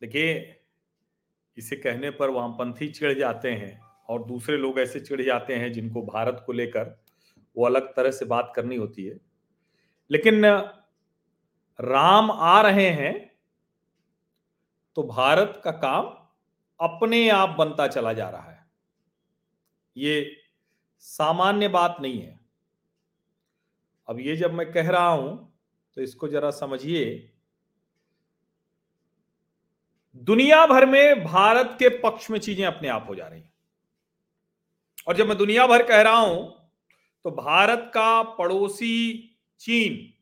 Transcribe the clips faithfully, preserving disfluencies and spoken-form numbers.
देखिए, इसे कहने पर वामपंथी चिढ़ जाते हैं और दूसरे लोग ऐसे चिढ़ जाते हैं जिनको भारत को लेकर वो अलग तरह से बात करनी होती है। लेकिन राम आ रहे हैं तो भारत का काम अपने आप बनता चला जा रहा है। ये सामान्य बात नहीं है। अब ये जब मैं कह रहा हूं तो इसको जरा समझिए। दुनिया भर में भारत के पक्ष में चीजें अपने आप हो जा रही हैं। और जब मैं दुनिया भर कह रहा हूं तो भारत का पड़ोसी चीन,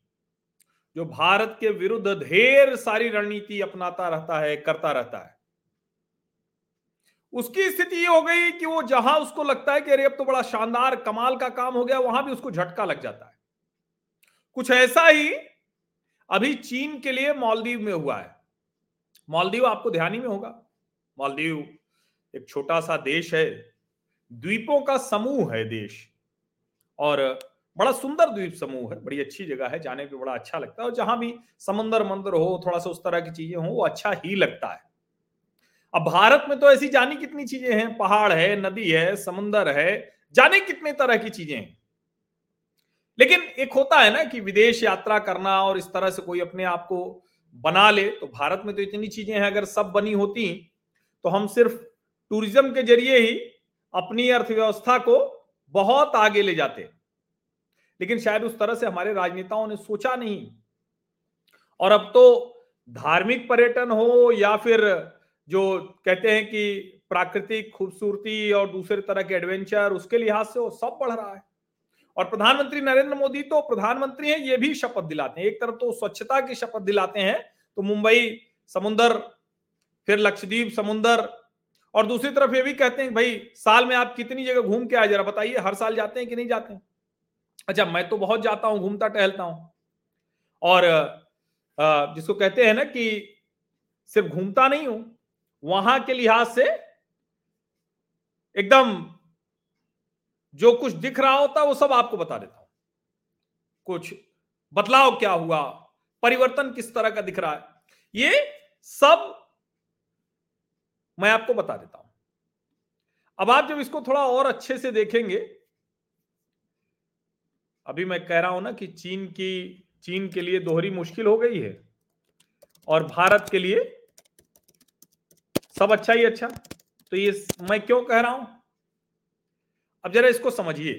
जो भारत के विरुद्ध ढेर सारी रणनीति अपनाता रहता है, करता रहता है, उसकी स्थिति ये हो गई कि वो जहां उसको लगता है कि अरे अब तो बड़ा शानदार कमाल का काम हो गया, वहां भी उसको झटका लग जाता है। कुछ ऐसा ही अभी चीन के लिए मालदीव में हुआ है। मालदीव आपको ध्यान ही में होगा। मालदीव एक छोटा सा देश है, द्वीपों का समूह है देश, और बड़ा सुंदर द्वीप समूह है, बड़ी अच्छी जगह है, जाने पे बड़ा अच्छा लगता है। और जहां भी समंदर मंदर हो, थोड़ा सा उस तरह की चीजें हो, वो अच्छा ही लगता है। अब भारत में तो ऐसी जाने कितनी चीजें हैं, पहाड़ है, नदी है, समंदर है, जाने कितने तरह की चीजें हैं। लेकिन एक होता है ना कि विदेश यात्रा करना और इस तरह से कोई अपने आप को बना ले, तो भारत में तो इतनी चीजें हैं, अगर सब बनी होती तो हम सिर्फ टूरिज्म के जरिए ही अपनी अर्थव्यवस्था को बहुत आगे ले जाते। लेकिन शायद उस तरह से हमारे राजनेताओं ने सोचा नहीं। और अब तो धार्मिक पर्यटन हो या फिर जो कहते हैं कि प्राकृतिक खूबसूरती और दूसरे तरह के एडवेंचर, उसके लिहाज से वो सब बढ़ रहा है। और प्रधानमंत्री नरेंद्र मोदी तो प्रधानमंत्री हैं, ये भी शपथ दिलाते हैं। एक तरफ तो स्वच्छता की शपथ दिलाते हैं तो मुंबई समुंदर, फिर लक्षद्वीप समुंदर, और दूसरी तरफ ये भी कहते हैं भाई साल में आप कितनी जगह घूम के आए जरा बताइए, हर साल जाते हैं कि नहीं जाते हैं। अच्छा, मैं तो बहुत जाता हूं, घूमता टहलता हूं, और जिसको कहते हैं ना कि सिर्फ घूमता नहीं हूं, वहां के लिहाज से एकदम जो कुछ दिख रहा होता है वो सब आपको बता देता हूं। कुछ बदलाव क्या हुआ, परिवर्तन किस तरह का दिख रहा है, ये सब मैं आपको बता देता हूं। अब आप जब इसको थोड़ा और अच्छे से देखेंगे, अभी मैं कह रहा हूं ना कि चीन की चीन के लिए दोहरी मुश्किल हो गई है और भारत के लिए सब अच्छा ही अच्छा। तो ये मैं क्यों कह रहा हूं, अब जरा इसको समझिए।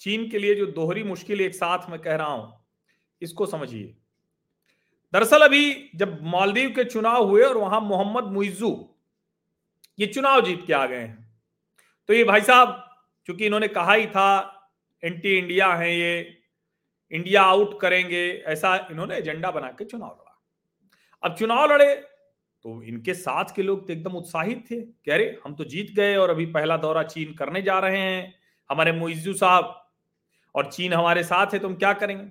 चीन के लिए जो दोहरी मुश्किल एक साथ मैं कह रहा हूं, इसको समझिए। दरअसल अभी जब मालदीव के चुनाव हुए और वहां मोहम्मद मुइज्जू ये चुनाव जीत के आ गए हैं, तो ये भाई साहब, चूंकि इन्होंने कहा ही था एंटी इंडिया है, ये इंडिया आउट करेंगे, ऐसा इन्होंने एजेंडा बना के चुनाव लड़ा। अब चुनाव लड़े तो इनके साथ के लोग तो एकदम उत्साहित थे कि अरे हम तो जीत गए और अभी पहला दौरा चीन करने जा रहे हैं, हमारे मुइज्जू साहब, और चीन हमारे साथ है तो हम क्या करेंगे।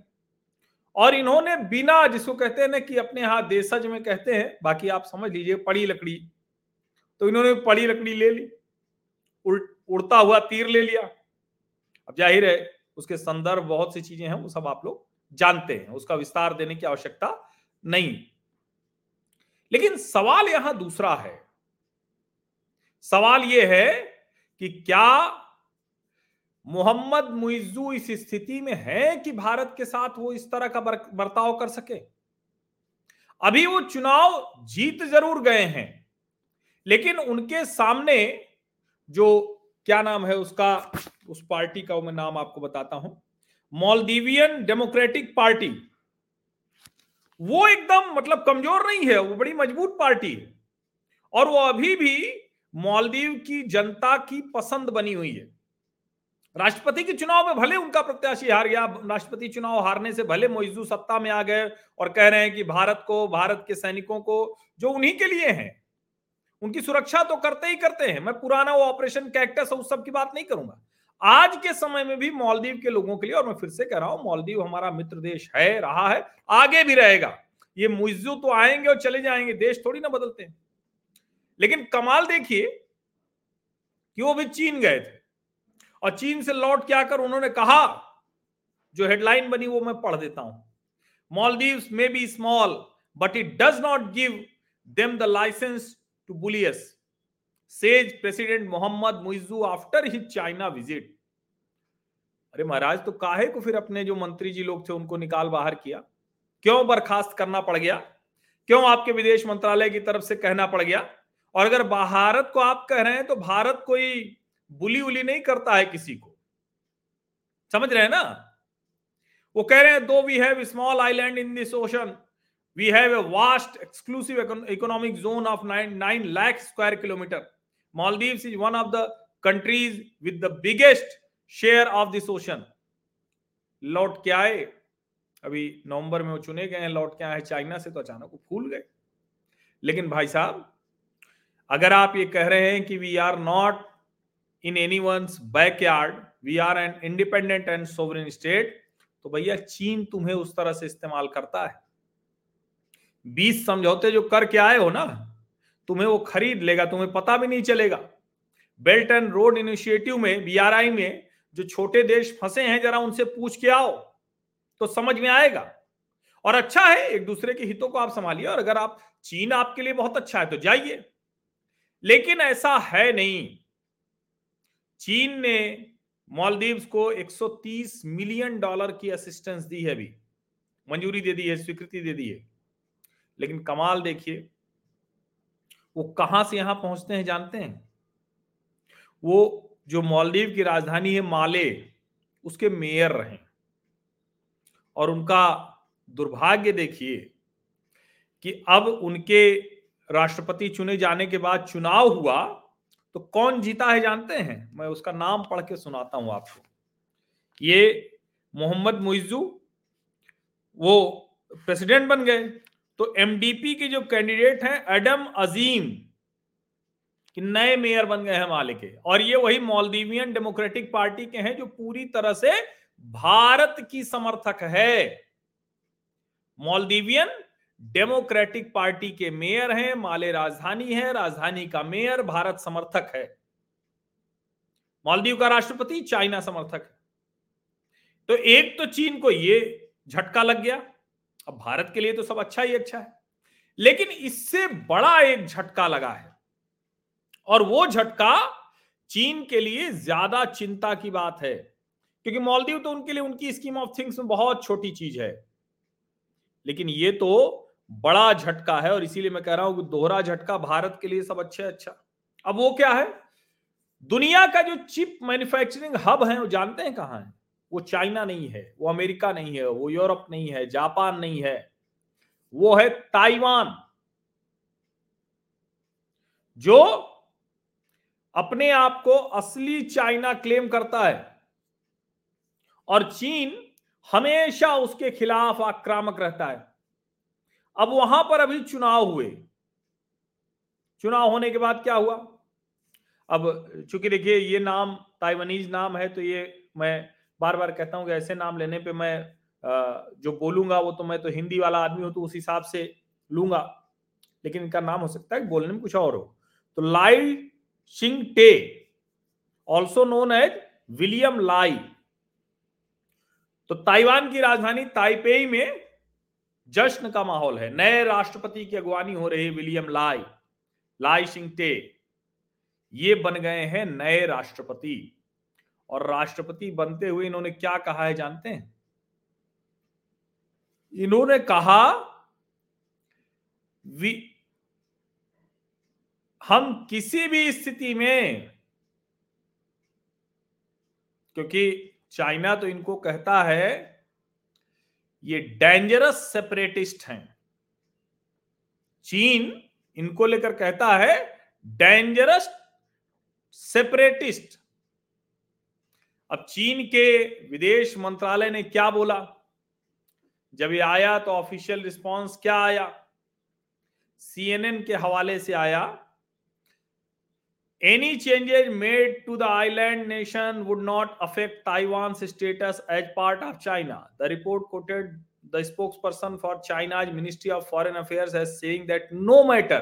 और इन्होंने बिना, जिसको कहते हैं ना कि अपने यहाँ देशज में कहते हैं, बाकी आप समझ लीजिए, पड़ी लकड़ी, तो इन्होंने पड़ी लकड़ी ले ली, उड़ता हुआ तीर ले लिया। अब जाहिर है उसके संदर्भ बहुत सी चीजें हैं, वो सब आप लोग जानते हैं, उसका विस्तार देने की आवश्यकता नहीं। लेकिन सवाल यहां दूसरा है। सवाल यह है कि क्या मोहम्मद मुइज्जू इस स्थिति में है कि भारत के साथ वो इस तरह का बर्ताव कर सके। अभी वो चुनाव जीत जरूर गए हैं, लेकिन उनके सामने जो क्या नाम है उसका, उस पार्टी का मैं नाम आपको बताता हूं, मालदीवियन डेमोक्रेटिक पार्टी, वो एकदम मतलब कमजोर नहीं है, वो बड़ी मजबूत पार्टी है और वो अभी भी मालदीव की जनता की पसंद बनी हुई है। राष्ट्रपति के चुनाव में भले उनका प्रत्याशी हार गया, राष्ट्रपति चुनाव हारने से भले मुइज्जू सत्ता में आ गए और कह रहे हैं कि भारत को, भारत के सैनिकों को, जो उन्हीं के लिए हैं, उनकी सुरक्षा तो करते ही करते हैं। मैं पुराना वो ऑपरेशन कैक्टस उस सब की बात नहीं करूंगा। आज के समय में भी मालदीव के लोगों के लिए, और मैं फिर से कह रहा हूं, मालदीव हमारा मित्र देश है, रहा है, आगे भी रहेगा। ये मुइज्जू तो आएंगे और चले जाएंगे, देश थोड़ी ना बदलते हैं। लेकिन कमाल देखिए कि वो भी चीन गए थे और चीन से लौट के आकर उन्होंने कहा, जो हेडलाइन बनी वो मैं पढ़ देता हूं, Maldives may be small but it does not give them the license to bully us, says President Mohamed Muizzu after his China visit. अरे महाराज, तो काहे को फिर अपने जो मंत्री जी लोग थे उनको निकाल बाहर किया? क्यों बर्खास्त करना पड़ गया? क्यों आपके विदेश मंत्रालय की तरफ से कहना पड़ गया? और अगर भारत को आप कह रहे हैं तो भारत कोई बुली उली नहीं करता है किसी को, समझ रहे हैं ना? वो कह रहे हैं though we have small island in this ocean, we have a vast exclusive economic zone of nine nine lakh square kilometre. Maldives is one of the countries with the biggest share of this ocean. लौट के आए, अभी नवंबर में वो चुने गए हैं, लौट के आए चाइना से तो अचानक वो भूल गए. लेकिन भाई साहब, अगर आप ये कह रहे हैं कि we are not in any once backyard, we are an independent and sovereign state, तो भैया चीन तुम्हें उस तरह से इस्तेमाल करता है. बीस समझौते जो करके आए हो ना, तुम्हें वो खरीद लेगा, तुम्हें पता भी नहीं चलेगा. बेल्ट एंड रोड इनिशियटिव में, बी आर आई में जो छोटे देश फंसे हैं, जरा उनसे पूछ के आओ तो समझ में आएगा. और अच्छा है, एक दूसरे के हितों को आप संभालिए, और अगर आप चीन आपके लिए बहुत अच्छा है तो जाइए. लेकिन ऐसा है नहीं. चीन ने मालदीव्स को एक सौ तीस मिलियन डॉलर की असिस्टेंस दी है, अभी मंजूरी दे दी है, स्वीकृति दे दी है. लेकिन कमाल देखिए, वो कहां से यहां पहुंचते हैं जानते हैं? वो जो मालदीव की राजधानी है माले, उसके मेयर रहे. और उनका दुर्भाग्य देखिए कि अब उनके राष्ट्रपति चुने जाने के बाद चुनाव हुआ, तो कौन जीता है जानते हैं? मैं उसका नाम पढ़ के सुनाता हूं आपको. ये मोहम्मद मुइज्जू वो प्रेसिडेंट बन गए, तो एमडीपी के जो कैंडिडेट हैं एडम अजीम, कि नए मेयर बन गए हैं माले के. और ये वही मालदीवियन डेमोक्रेटिक पार्टी के हैं जो पूरी तरह से भारत की समर्थक है. मालदीवियन डेमोक्रेटिक पार्टी के मेयर हैं, माले राजधानी है, राजधानी का मेयर भारत समर्थक है, मालदीव का राष्ट्रपति चाइना समर्थक है. तो एक तो चीन को ये झटका लग गया. अब भारत के लिए तो सब अच्छा ही अच्छा है, लेकिन इससे बड़ा एक झटका लगा है, और वो झटका चीन के लिए ज्यादा चिंता की बात है, क्योंकि मालदीव तो उनके लिए, उनकी स्कीम ऑफ थिंग्स में बहुत छोटी चीज है. लेकिन ये तो बड़ा झटका है, और इसीलिए मैं कह रहा हूं कि दोहरा झटका. भारत के लिए सब अच्छा अच्छा. अब वो क्या है, दुनिया का जो चिप मैन्युफैक्चरिंग हब है, वो जानते हैं कहाँ है? वो चाइना नहीं है, वो अमेरिका नहीं है, वो यूरोप नहीं है, जापान नहीं है, वो है ताइवान, जो अपने आप को असली चाइना क्लेम करता है. और चीन हमेशा उसके खिलाफ आक्रामक रहता है. अब वहां पर अभी चुनाव हुए, चुनाव होने के बाद क्या हुआ? अब चूंकि देखिए ये नाम ताइवानीज नाम है, तो ये मैं बार बार कहता हूं कि ऐसे नाम लेने पे मैं जो बोलूंगा वो तो, मैं तो हिंदी वाला आदमी हूं तो उस हिसाब से लूंगा, लेकिन इनका नाम हो सकता है बोलने में कुछ और हो. तो Lai Ching-te, also known as William Lai, तो ताइवान की राजधानी ताइपेई में जश्न का माहौल है. नए राष्ट्रपति की अगवानी हो रही है. विलियम लाई लाई चिंग-ते ये बन गए हैं नए राष्ट्रपति. और राष्ट्रपति बनते हुए इन्होंने क्या कहा है जानते हैं? इन्होंने कहा हम किसी भी स्थिति में, क्योंकि चाइना तो इनको कहता है ये डेंजरस सेपरेटिस्ट हैं, चीन इनको लेकर कहता है डेंजरस सेपरेटिस्ट. अब चीन के विदेश मंत्रालय ने क्या बोला जब ये आया, तो ऑफिशियल रिस्पांस क्या आया? सीएनएन के हवाले से आया, Any changes made to the island nation would not affect Taiwan's status as part of China. The report quoted the spokesperson for China's Ministry of Foreign Affairs as saying that no matter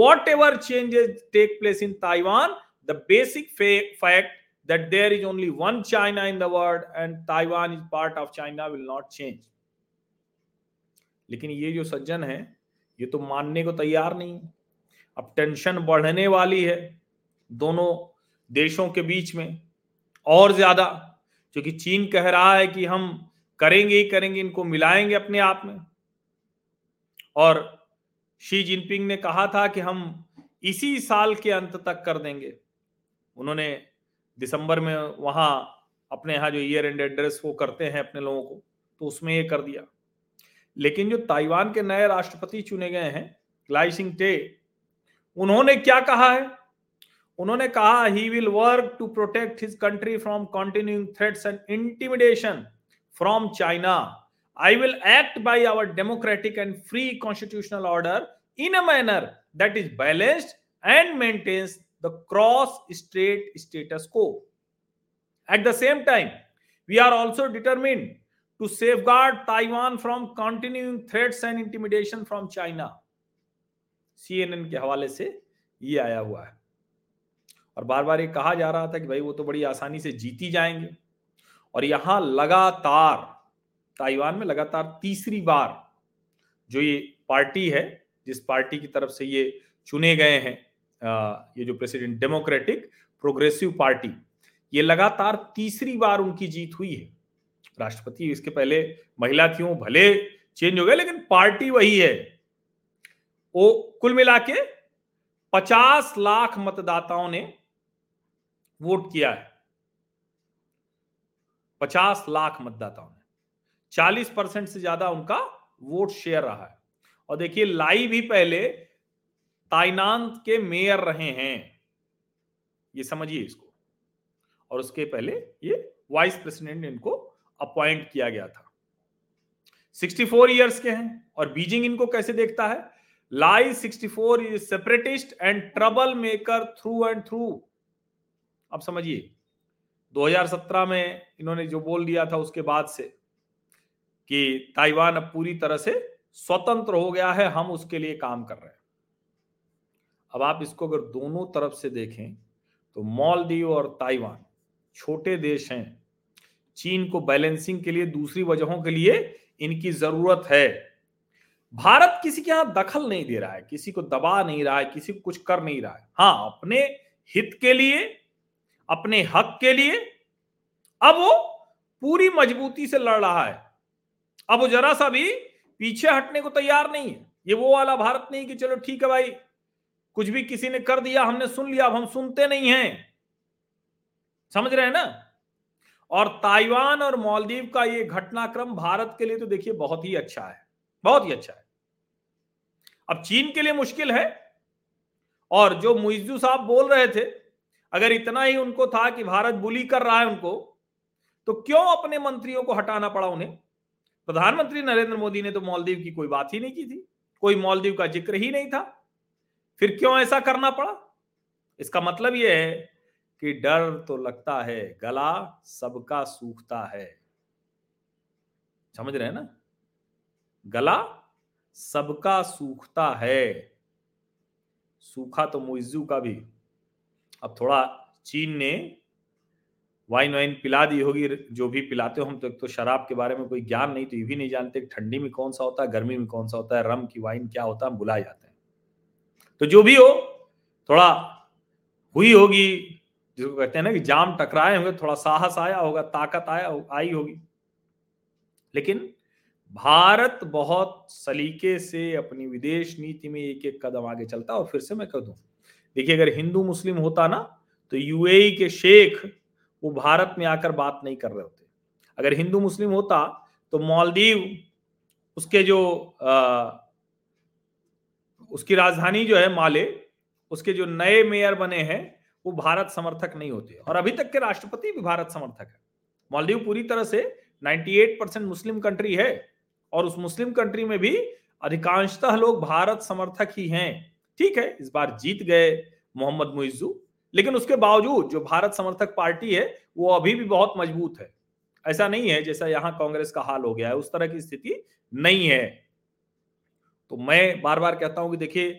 whatever changes take place in Taiwan, the basic fa- fact that there is only one China in the world and Taiwan is part of China will not change. लेकिन ये जो सज्जन हैं ये तो मानने को तैयार नहीं है। अब टेंशन बढ़ने वाली है दोनों देशों के बीच में और ज्यादा, क्योंकि चीन कह रहा है कि हम करेंगे ही करेंगे, इनको मिलाएंगे अपने आप में। और शी जिनपिंग ने कहा था कि हम इसी साल के अंत तक कर देंगे। उन्होंने दिसंबर में वहां अपने यहाँ जो ईयर एंड एड्रेस वो करते हैं अपने लोगों को, तो उसमें ये कर दिया। लेकिन जो ताइवान के नए राष्ट्रपति चुने गए हैं लाई चिंग-ते, उन्होंने क्या कहा है? उन्होंने कहा he will work to protect his country from continuing threats and intimidation from China. I will act by our democratic and free constitutional order in a manner that is balanced and maintains the cross state status quo. At the same time we are also determined to safeguard Taiwan from continuing threats and intimidation from China. CNN के हवाले से ये आया हुआ है। और बार बार ये कहा जा रहा था कि भाई वो तो बड़ी आसानी से जीती जाएंगे, और यहां लगातार ताइवान में लगातार तीसरी बार जो ये पार्टी है, जिस पार्टी की तरफ से ये चुने गए हैं, ये जो प्रेसिडेंट डेमोक्रेटिक प्रोग्रेसिव पार्टी, ये लगातार तीसरी बार उनकी जीत हुई है। राष्ट्रपति इसके पहले महिला थी, वो भले चेंज हो गए लेकिन पार्टी वही है। वो कुल मिला के पचास लाख मतदाताओं ने वोट किया है। पचास लाख मतदाताओं ने चालीस परसेंट से ज्यादा उनका वोट शेयर रहा है। और देखिए लाई भी पहले ताइनान के मेयर रहे हैं, ये समझिए इसको, और उसके पहले ये वाइस प्रेसिडेंट इनको अपॉइंट किया गया था। चौंसठ इयर्स के हैं। और बीजिंग इनको कैसे देखता है? लाई चौंसठ is separatist and trouble maker through and through. अब समझिए दो हज़ार सत्रह में इन्होंने जो बोल दिया था उसके बाद से कि ताइवान अब पूरी तरह से स्वतंत्र हो गया है, हम उसके लिए काम कर रहे हैं। अब आप इसको अगर दोनों तरफ से देखें तो मालदीव और ताइवान छोटे देश हैं, चीन को बैलेंसिंग के लिए, दूसरी वजहों के लिए इनकी जरूरत है। भारत किसी के यहाँ दखल नहीं दे रहा है, किसी को दबा नहीं रहा है, किसी को कुछ कर नहीं रहा है। हाँ, अपने हित के लिए, अपने हक के लिए अब वो पूरी मजबूती से लड़ रहा है। अब वो जरा सा भी पीछे हटने को तैयार नहीं है। ये वो वाला भारत नहीं कि चलो ठीक है भाई, कुछ भी किसी ने कर दिया, हमने सुन लिया, अब हम सुनते नहीं हैं। समझ रहे हैं ना? और ताइवान और मालदीव का ये घटनाक्रम भारत के लिए तो देखिए बहुत ही अच्छा है, बहुत ही अच्छा है। अब चीन के लिए मुश्किल है। और जो मुइज्जू साहब बोल रहे थे, अगर इतना ही उनको था कि भारत बुली कर रहा है उनको, तो क्यों अपने मंत्रियों को हटाना पड़ा उन्हें? प्रधानमंत्री नरेंद्र मोदी ने तो मालदीव की कोई बात ही नहीं की थी, कोई मालदीव का जिक्र ही नहीं था, फिर क्यों ऐसा करना पड़ा? इसका मतलब यह है कि डर तो लगता है, गला सबका सूखता है। समझ रहे हैं ना? गला सबका सूखता है। सूखा तो मुइज्जू का भी। अब थोड़ा चीन ने वाइन वाइन पिला दी होगी, जो भी पिलाते हो। हम तो एक तो शराब के बारे में कोई ज्ञान नहीं, तो ये भी नहीं जानते ठंडी में कौन सा होता है, गर्मी में कौन सा होता है, रम की वाइन क्या होता है, बुला जाते हैं। तो जो भी हो, थोड़ा हुई होगी, जिसको कहते हैं ना कि जाम टकराए होंगे, थोड़ा साहस आया होगा, ताकत आया आई होगी। लेकिन भारत बहुत सलीके से अपनी विदेश नीति में एक एक कदम आगे चलता है। और फिर से मैं कह दूं, देखिए अगर हिंदू मुस्लिम होता ना तो यूएई के शेख वो भारत में आकर बात नहीं कर रहे होते। अगर हिंदू मुस्लिम होता तो मालदीव, उसके जो आ, उसकी राजधानी जो है माले, उसके जो नए मेयर बने हैं वो भारत समर्थक नहीं होते। और अभी तक के राष्ट्रपति भी भारत समर्थक है। मालदीव पूरी तरह से अट्ठानवे परसेंट मुस्लिम कंट्री है, और उस मुस्लिम कंट्री में भी अधिकांशतः लोग भारत समर्थक ही हैं। ठीक है, इस बार जीत गए मोहम्मद मुइज्जू, लेकिन उसके बावजूद जो भारत समर्थक पार्टी है वो अभी भी बहुत मजबूत है। ऐसा नहीं है जैसा यहाँ कांग्रेस का हाल हो गया है, उस तरह की स्थिति नहीं है। तो मैं बार बार कहता हूं कि देखिए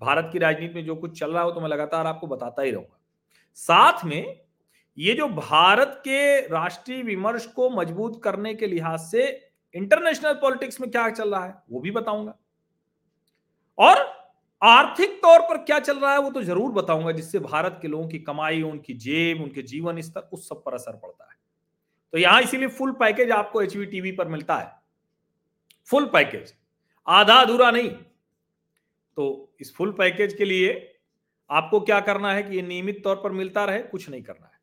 भारत की राजनीति में जो कुछ चल रहा हो तो मैं लगातार आपको बताता ही रहूंगा। साथ में ये जो भारत के राष्ट्रीय विमर्श को मजबूत करने के लिहाज से इंटरनेशनल पॉलिटिक्स में क्या चल रहा है वो भी बताऊंगा। और आर्थिक तौर पर क्या चल रहा है वो तो जरूर बताऊंगा, जिससे भारत के लोगों की कमाई, उनकी जेब, उनके जीवन स्तर, उस सब पर असर पड़ता है। तो यहां इसीलिए फुल पैकेज आपको एचवी टीवी पर मिलता है, फुल पैकेज, आधा अधूरा नहीं। तो इस फुल पैकेज के लिए आपको क्या करना है कि ये नियमित तौर पर मिलता रहे, कुछ नहीं करना है।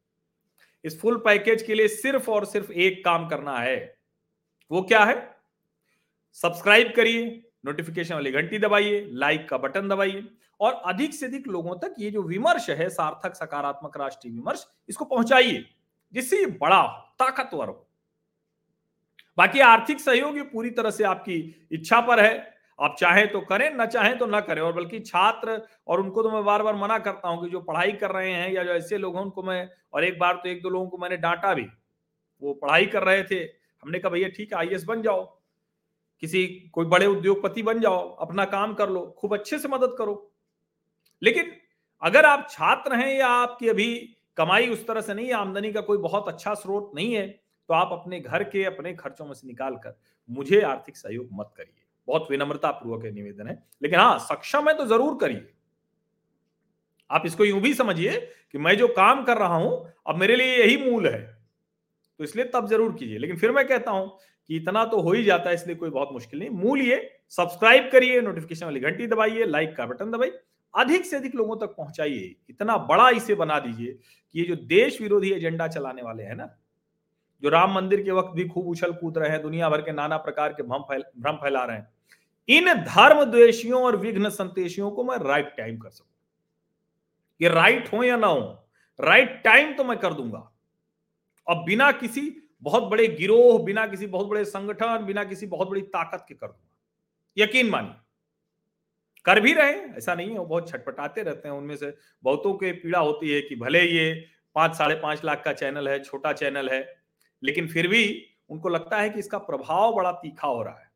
इस फुल पैकेज के लिए सिर्फ और सिर्फ एक काम करना है, वो क्या है, सब्सक्राइब करिए, नोटिफिकेशन वाली घंटी दबाइए, लाइक का बटन दबाइए और अधिक से अधिक लोगों तक ये जो विमर्श है, सार्थक सकारात्मक राष्ट्रीय विमर्श, इसको पहुंचाइए, जिससे ये बड़ा हो, ताकतवर हो। बाकी आर्थिक सहयोग ये पूरी तरह से आपकी इच्छा पर है, आप चाहें तो करें, ना चाहें तो ना करें। और बल्कि छात्र, और उनको तो मैं बार बार मना करता हूं कि जो पढ़ाई कर रहे हैं या जो ऐसे लोग हैं उनको मैं, और एक बार तो एक दो लोगों को मैंने डांटा भी, वो पढ़ाई कर रहे थे, हमने कहा भैया ठीक है आईएएस बन जाओ, किसी कोई बड़े उद्योगपति बन जाओ, अपना काम कर लो, खूब अच्छे से मदद करो। लेकिन अगर आप छात्र हैं या आपकी अभी कमाई उस तरह से नहीं है, आमदनी का कोई बहुत अच्छा स्रोत नहीं है, तो आप अपने घर के अपने खर्चों में से निकाल कर मुझे आर्थिक सहयोग मत करिए। बहुत विनम्रता पूर्वक निवेदन है, लेकिन हाँ सक्षम है तो जरूर करिए। आप इसको यूं भी समझिए कि मैं जो काम कर रहा हूं अब मेरे लिए यही मूल है, तो इसलिए तब जरूर कीजिए। लेकिन फिर मैं कहता हूं कि इतना तो हो ही जाता है, इसलिए कोई बहुत मुश्किल नहीं। मूल ये, सब्सक्राइब करिए, नोटिफिकेशन वाली घंटी दबाइए, लाइक का बटन दबाइए, अधिक से अधिक लोगों तक पहुंचाइए। इतना बड़ा इसे बना दीजिए कि ये जो देश विरोधी एजेंडा चलाने वाले हैं ना, जो राम मंदिर के वक्त भी खूब उछल कूद रहे हैं, दुनिया भर के नाना प्रकार के भ्रम फैल, भ्रम फैला रहे हैं, इन धर्म द्वेषियों और विघ्न संतेशियों को मैं राइट टाइम कर सकूं। ये राइट हो या ना हो, राइट टाइम तो मैं कर दूंगा। अब बिना किसी बहुत बड़े गिरोह, बिना किसी बहुत बड़े संगठन, बिना किसी बहुत बड़ी ताकत के कर दूंगा, यकीन मानिए। कर भी रहे, ऐसा नहीं है, वो बहुत छटपटाते रहते हैं, उनमें से बहुतों के पीड़ा होती है कि भले ये पांच साढ़े पांच लाख का चैनल है, छोटा चैनल है, लेकिन फिर भी उनको लगता है कि इसका प्रभाव बड़ा तीखा हो रहा है,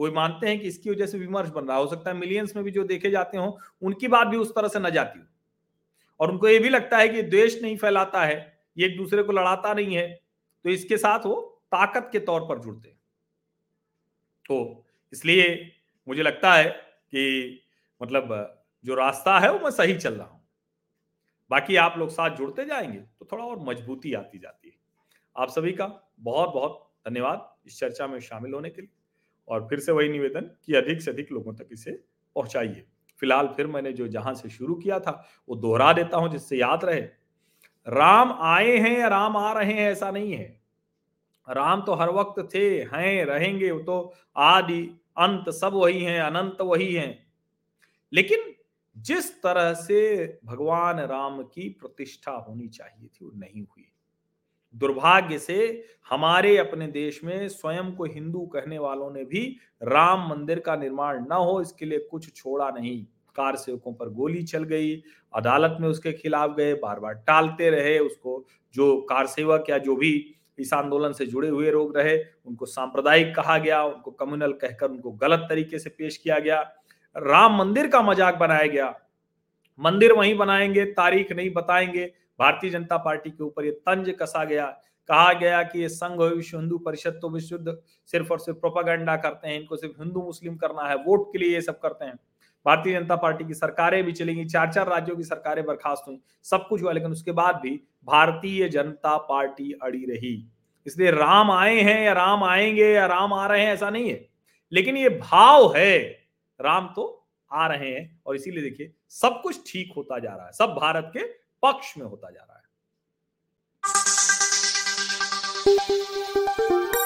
वो मानते हैं कि इसकी वजह से विमर्श बन रहा है। हो सकता है मिलियंस में भी जो देखे जाते हो उनकी बात भी उस तरह से न जाती हो, और उनको ये भी लगता है कि द्वेष नहीं फैलाता है, ये एक दूसरे को लड़ाता नहीं है, तो इसके साथ वो ताकत के तौर पर जुड़ते हैं। तो इसलिए मुझे लगता है कि मतलब जो रास्ता है वो मैं सही चल रहा हूं। बाकी आप लोग साथ जुड़ते जाएंगे तो थोड़ा और मजबूती आती जाती है। आप सभी का बहुत बहुत धन्यवाद इस चर्चा में शामिल होने के लिए, और फिर से वही निवेदन कि अधिक से अधिक लोगों तक इसे पहुंचाइए। फिलहाल फिर मैंने जो जहां से शुरू किया था वो दोहरा देता हूं, जिससे याद रहे, राम आए हैं या राम आ रहे हैं ऐसा नहीं है, राम तो हर वक्त थे, हैं, रहेंगे, वो तो आदि अंत सब वही हैं, अनंत वही हैं। लेकिन जिस तरह से भगवान राम की प्रतिष्ठा होनी चाहिए थी वो नहीं हुई। दुर्भाग्य से हमारे अपने देश में स्वयं को हिंदू कहने वालों ने भी राम मंदिर का निर्माण न हो इसके लिए कुछ छोड़ा नहीं। कार सेवकों पर गोली चल गई, अदालत में उसके खिलाफ गए, बार बार टालते रहे उसको, जो कार सेवक या जो भी इस आंदोलन से जुड़े हुए लोग रहे उनको सांप्रदायिक कहा गया, उनको कम्युनल कहकर उनको गलत तरीके से पेश किया गया, राम मंदिर का मजाक बनाया गया। मंदिर वहीं बनाएंगे, तारीख नहीं बताएंगे, भारतीय जनता पार्टी के ऊपर यह तंज कसा गया, कहा गया कि ये संघ विश्व हिंदू परिषद तो विशुद्ध सिर्फ और सिर्फ प्रोपागेंडा करते हैं, इनको सिर्फ हिंदू मुस्लिम करना है, वोट के लिए ये सब करते हैं। भारतीय जनता पार्टी की सरकारें भी चलेंगी, चार चार राज्यों की सरकारें बर्खास्त हुई, सब कुछ हुआ, लेकिन उसके बाद भी भारतीय जनता पार्टी अड़ी रही। इसलिए राम आए हैं या राम आएंगे या राम आ रहे हैं ऐसा नहीं है, लेकिन ये भाव है राम तो आ रहे हैं, और इसीलिए देखिए सब कुछ ठीक होता जा रहा है, सब भारत के पक्ष में होता जा रहा है।